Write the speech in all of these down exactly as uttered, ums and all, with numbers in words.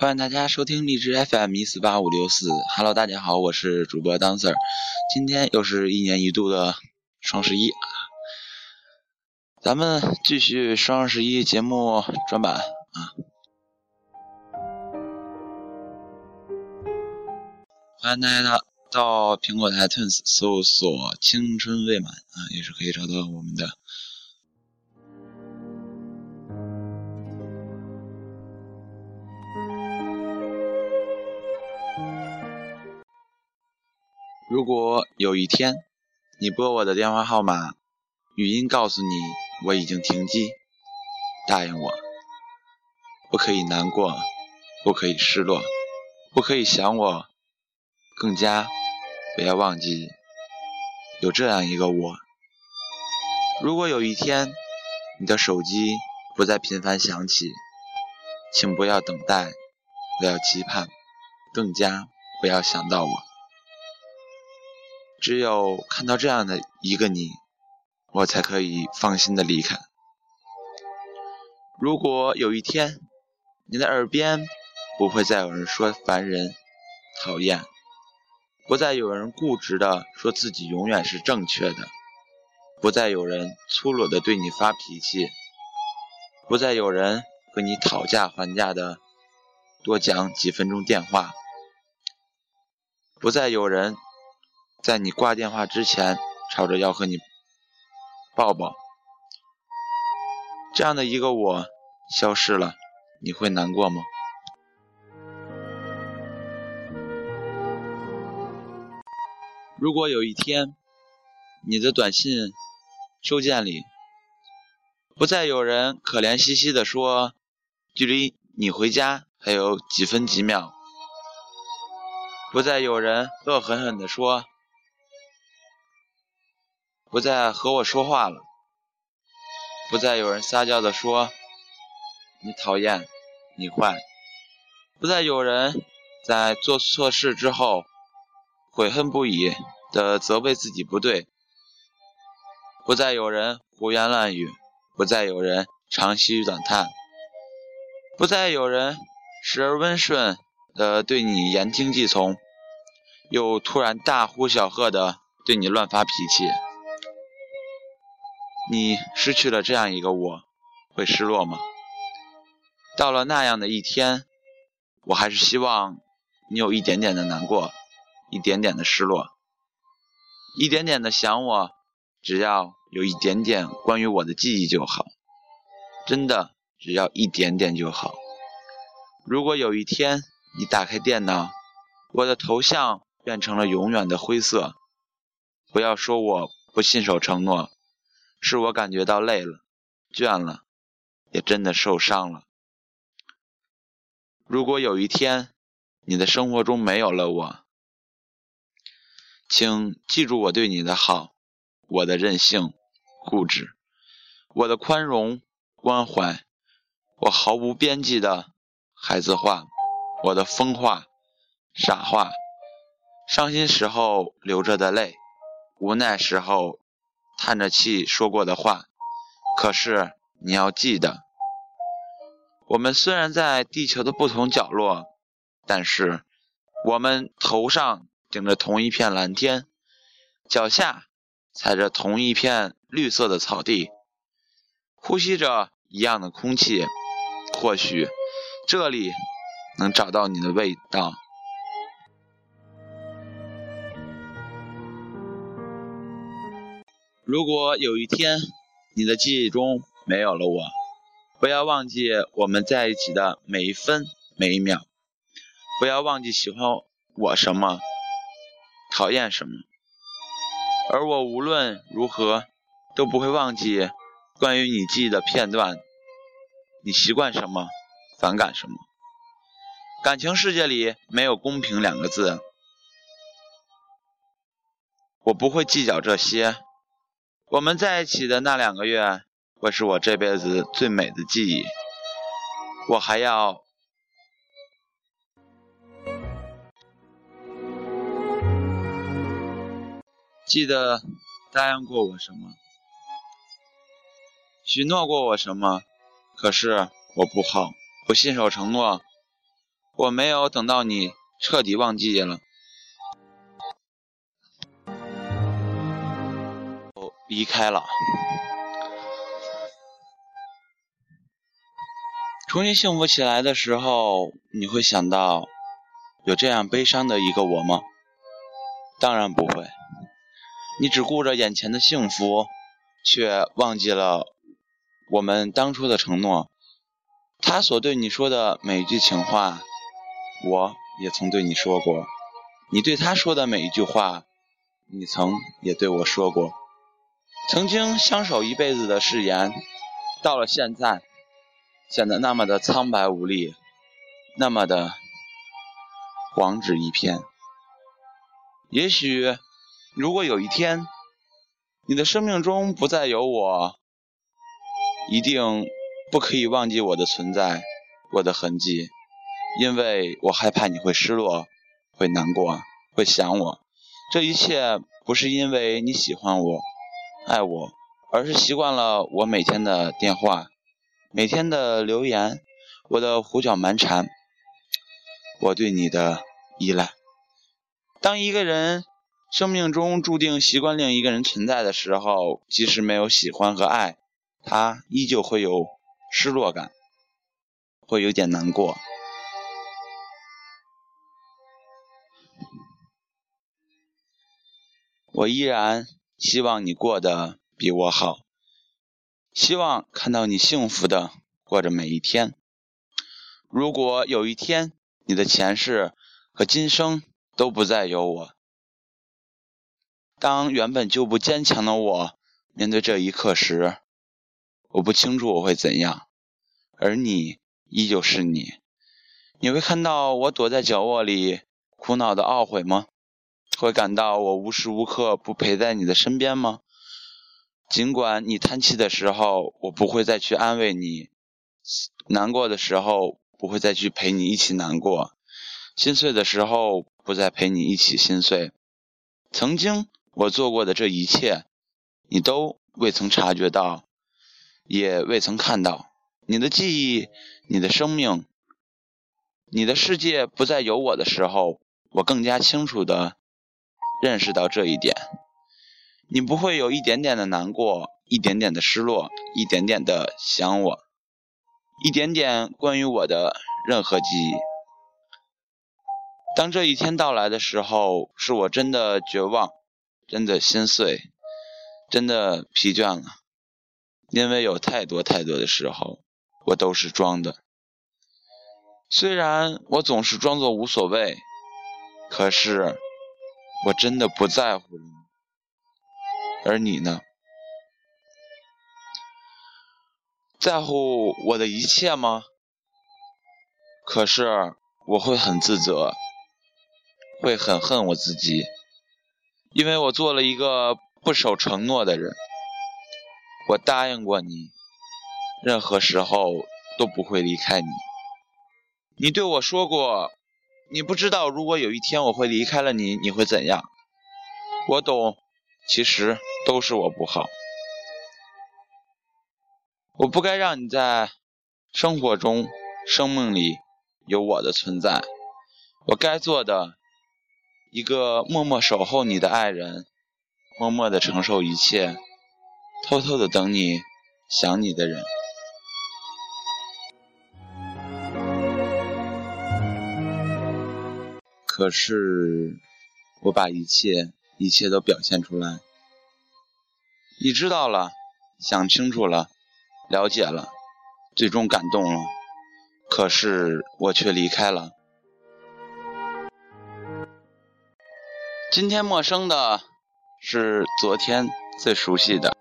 欢迎大家收听荔枝 F M 一四八五六四。Hello， 大家好，我是主播 Dancer。今天又是一年一度的双十一，咱们继续双十一节目专版啊。欢迎大家到苹果台 Tunes 搜索“青春未满”啊，也是可以找到我们的。如果有一天你拨我的电话号码，语音告诉你我已经停机，答应我，不可以难过，不可以失落，不可以想我，更加不要忘记有这样一个我。如果有一天你的手机不再频繁响起，请不要等待，不要期盼，更加不要想到我。只有看到这样的一个你，我才可以放心的离开。如果有一天你的耳边不会再有人说烦人、讨厌，不再有人固执的说自己永远是正确的，不再有人粗鲁的对你发脾气，不再有人和你讨价还价的多讲几分钟电话，不再有人在你挂电话之前吵着要和你抱抱，这样的一个我消失了，你会难过吗？如果有一天你的短信收件里不再有人可怜兮兮地说距离你回家还有几分几秒，不再有人恶狠狠地说不再和我说话了，不再有人撒娇地说你讨厌，你坏，不再有人在做错事之后悔恨不已地责备自己不对，不再有人胡言乱语，不再有人长吁短叹，不再有人时而温顺地对你言听计从，又突然大呼小喝地对你乱发脾气。你失去了这样一个我，会失落吗？到了那样的一天，我还是希望你有一点点的难过，一点点的失落，一点点的想我，只要有一点点关于我的记忆就好，真的，只要一点点就好。如果有一天你打开电脑，我的头像变成了永远的灰色，不要说我不信守承诺，是我感觉到累了，倦了，也真的受伤了。如果有一天你的生活中没有了我，请记住我对你的好，我的任性、固执，我的宽容、关怀，我毫无边际的孩子话，我的疯话、傻话，伤心时候流着的泪，无奈时候叹着气说过的话。可是你要记得，我们虽然在地球的不同角落，但是我们头上顶着同一片蓝天，脚下踩着同一片绿色的草地，呼吸着一样的空气。或许这里能找到你的味道。如果有一天你的记忆中没有了我，不要忘记我们在一起的每一分每一秒，不要忘记喜欢我什么，讨厌什么，而我无论如何都不会忘记关于你记忆的片段，你习惯什么，反感什么。感情世界里没有公平两个字，我不会计较这些。我们在一起的那两个月会是我这辈子最美的记忆。我还要记得答应过我什么，许诺过我什么，可是我不好，不信守承诺，我没有等到你彻底忘记了。我离开了。重新幸福起来的时候，你会想到有这样悲伤的一个我吗？当然不会。你只顾着眼前的幸福，却忘记了我们当初的承诺。他所对你说的每一句情话，我也曾对你说过；你对他说的每一句话，你曾也对我说过。曾经相守一辈子的誓言，到了现在显得那么的苍白无力，那么的黄纸一片。也许如果有一天你的生命中不再有我，一定不可以忘记我的存在，我的痕迹，因为我害怕你会失落，会难过，会想我。这一切不是因为你喜欢我，爱我，而是习惯了我每天的电话，每天的留言，我的胡搅蛮缠，我对你的依赖。当一个人生命中注定习惯另一个人存在的时候，即使没有喜欢和爱，他依旧会有失落感，会有点难过。我依然希望你过得比我好，希望看到你幸福的过着每一天。如果有一天你的前世和今生都不再有我，当原本就不坚强的我面对这一刻时，我不清楚我会怎样，而你依旧是你。你会看到我躲在角落里苦恼的懊悔吗？会感到我无时无刻不陪在你的身边吗？尽管你叹气的时候我不会再去安慰你，难过的时候不会再去陪你一起难过，心碎的时候不再陪你一起心碎。曾经我做过的这一切，你都未曾察觉到，也未曾看到。你的记忆，你的生命，你的世界不再有我的时候，我更加清楚地认识到这一点。你不会有一点点的难过，一点点的失落，一点点的想我，一点点关于我的任何记忆。当这一天到来的时候，是我真的绝望，真的心碎，真的疲倦了，因为有太多太多的时候，我都是装的。虽然我总是装作无所谓，可是我真的不在乎你。而你呢？在乎我的一切吗？可是我会很自责，会很恨我自己，因为我做了一个不守承诺的人。我答应过你，任何时候都不会离开你。你对我说过，你不知道如果有一天我会离开了你，你会怎样。我懂，其实都是我不好，我不该让你在生活中生命里有我的存在。我该做的，一个默默守候你的爱人，默默地承受一切，偷偷地等你想你的人。可是我把一切一切都表现出来。你知道了，想清楚了，了解了，最终感动了，可是我却离开了。今天陌生的是昨天最熟悉的。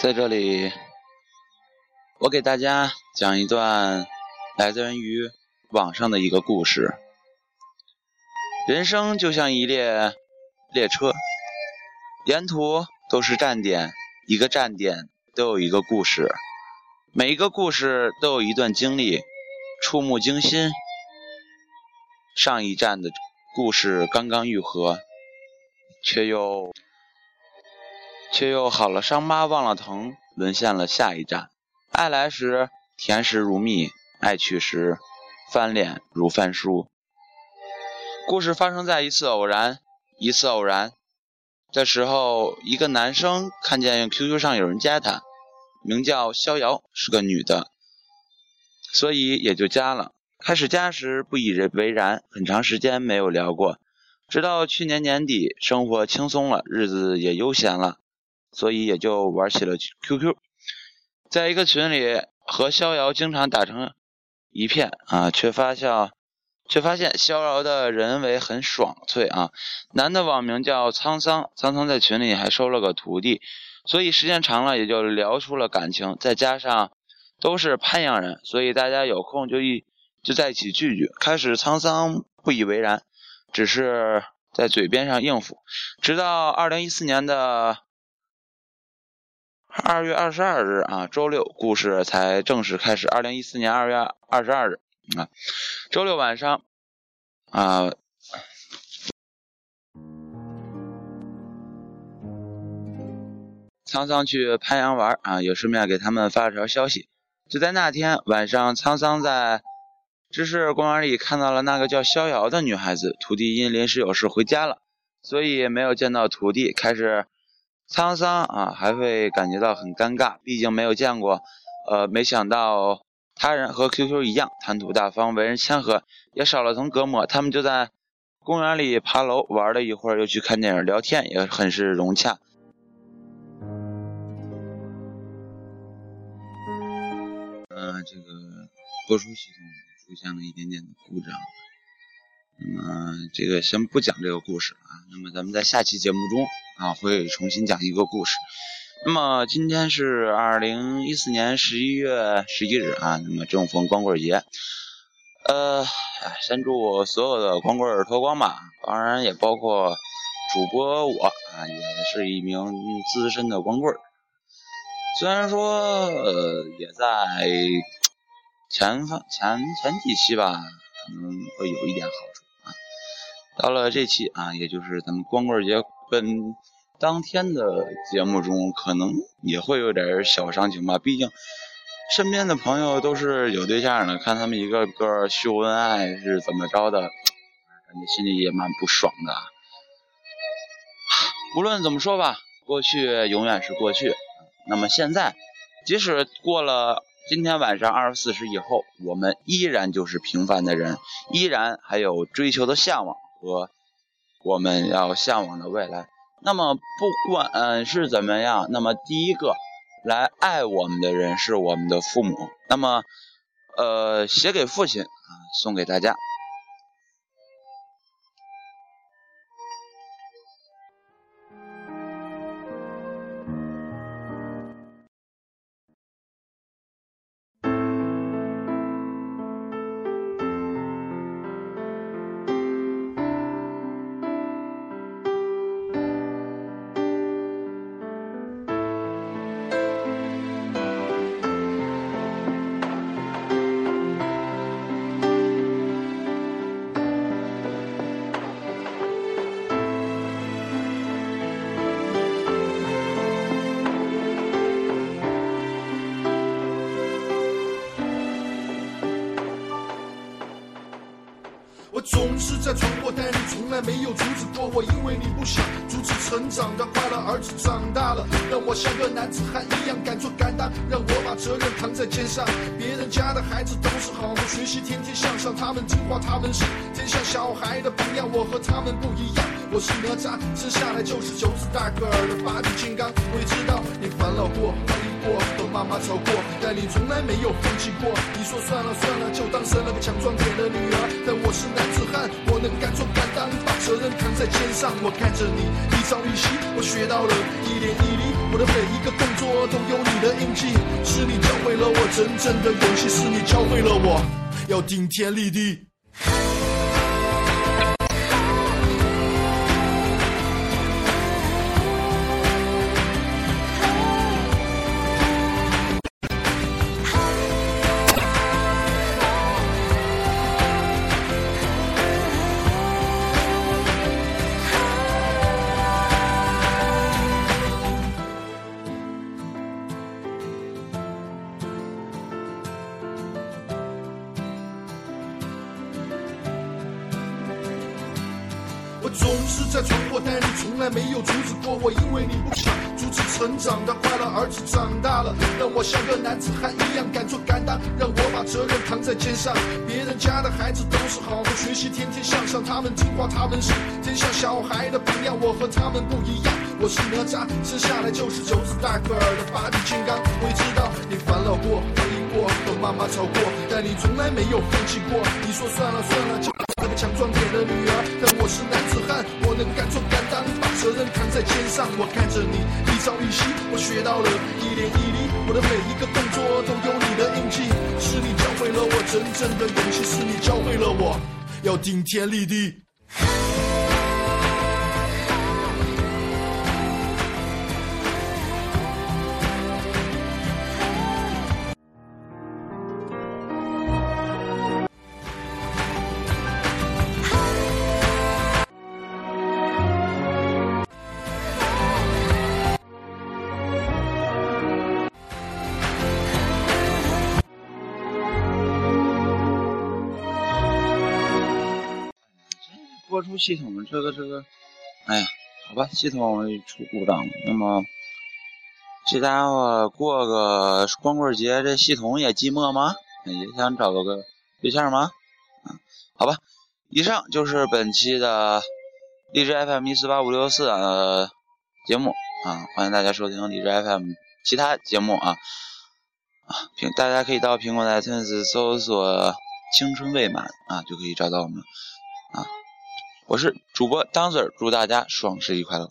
在这里，我给大家讲一段来自于网上的一个故事。人生就像一列列车，沿途都是站点，一个站点都有一个故事，每一个故事都有一段经历，触目惊心。上一站的故事刚刚愈合，却又却又好了伤疤忘了疼，沦陷了下一站。爱来时甜食如蜜，爱去时翻脸如翻书。故事发生在一次偶然，一次偶然的时候，一个男生看见 Q Q 上有人加他，名叫逍遥，是个女的，所以也就加了。开始加时不以为然，很长时间没有聊过，直到去年年底，生活轻松了，日子也悠闲了，所以也就玩起了 Q Q。 在一个群里和逍遥经常打成一片啊，却发笑却发现逍遥的人为很爽脆啊。男的网名叫沧桑，沧桑在群里还收了个徒弟，所以时间长了也就聊出了感情。再加上都是潘阳人，所以大家有空就一就在一起聚聚。开始沧桑不以为然，只是在嘴边上应付。直到二零一四年的二月二十二日啊，周六，故事才正式开始。二零一四年二月二十二日啊，周六晚上啊，沧桑去潘阳玩啊，也顺便给他们发了条消息。就在那天晚上，沧桑在知识公园里看到了那个叫逍遥的女孩子，徒弟因临时有事回家了，所以没有见到徒弟。开始沧桑啊还会感觉到很尴尬，毕竟没有见过，呃没想到他人和 Q Q 一样谈吐大方，为人谦和，也少了层隔膜。他们就在公园里爬楼玩了一会儿，又去看电影，聊天也很是融洽。呃这个播出系统出现了一点点的故障，那么这个先不讲这个故事啊，那么咱们在下期节目中啊会重新讲一个故事。那么今天是二零一四年十一月十一日啊，那么正逢光棍节，呃先祝所有的光棍脱光吧，当然也包括主播我啊，也是一名资深的光棍。虽然说呃也在前前前几期吧，可能会有一点好处啊。到了这期啊，也就是咱们光棍节本当天的节目中，可能也会有点小伤情吧。毕竟身边的朋友都是有对象的，看他们一个个秀恩爱是怎么着的，感觉心里也蛮不爽的。无论怎么说吧，过去永远是过去。那么现在，即使过了今天晚上二十四时以后，我们依然就是平凡的人，依然还有追求的向往和我们要向往的未来。那么不管是怎么样，那么第一个来爱我们的人是我们的父母。那么呃，写给父亲啊，送给大家。总是在闯祸，但你从来没有阻止过我，因为你不想阻止成长，让快乐儿子长大了，让我像个男子汉一样敢做敢当，让我把责任扛在肩上。别人家的孩子都是好好学习，天天向上，他们听话，他们是天下小孩的榜样，我和他们不一样。我是哪吒，生下来就是九子大个儿的八臂金刚。我也知道你烦恼过，怀疑过，和妈妈吵过，但你从来没有放弃过。你说算了算了，就当生了个强壮点的女儿。但我是男子汉，我能敢做敢当，把责任扛在肩上。我看着你一朝一夕，我学到了一点一滴，我的每一个动作都有你的印记。是你教会了我真正的勇气，是你教会了我要顶天立地。总是在闯祸，但你从来没有阻止过我，因为你不想阻止成长的快乐。儿子长大了，让我像个男子汉一样敢做敢当，让我把责任扛在肩上。别人家的孩子都是好好学习，天天向上，他们听话，他们是天下小孩的榜样，我和他们不一样。我是哪吒，生下来就是九子大个儿的八臂金刚。我也知道你烦恼过，回忆过，和妈妈吵过，但你从来没有放弃过。你说算了算了，就这个强壮点的女儿。但我是男子汉，我能敢做敢当，把责任扛在肩上。我看着你一朝一夕，我学到了一点一滴，我的每一个动作都有你的印记。是你教会了我真正的勇气，是你教会了我要顶天立地。播出系统这个这个哎呀好吧，系统出故障，那么这家伙过个光棍节这系统也寂寞吗？也想找个对象吗？嗯，好吧，以上就是本期的荔枝 F M 一四八五六四呃节目啊，欢迎大家收听荔枝 F M 其他节目啊啊平大家可以到苹果的 Tunes 搜索青春未满啊，就可以找到我们啊。我是主播Dancer，祝大家双十一快乐！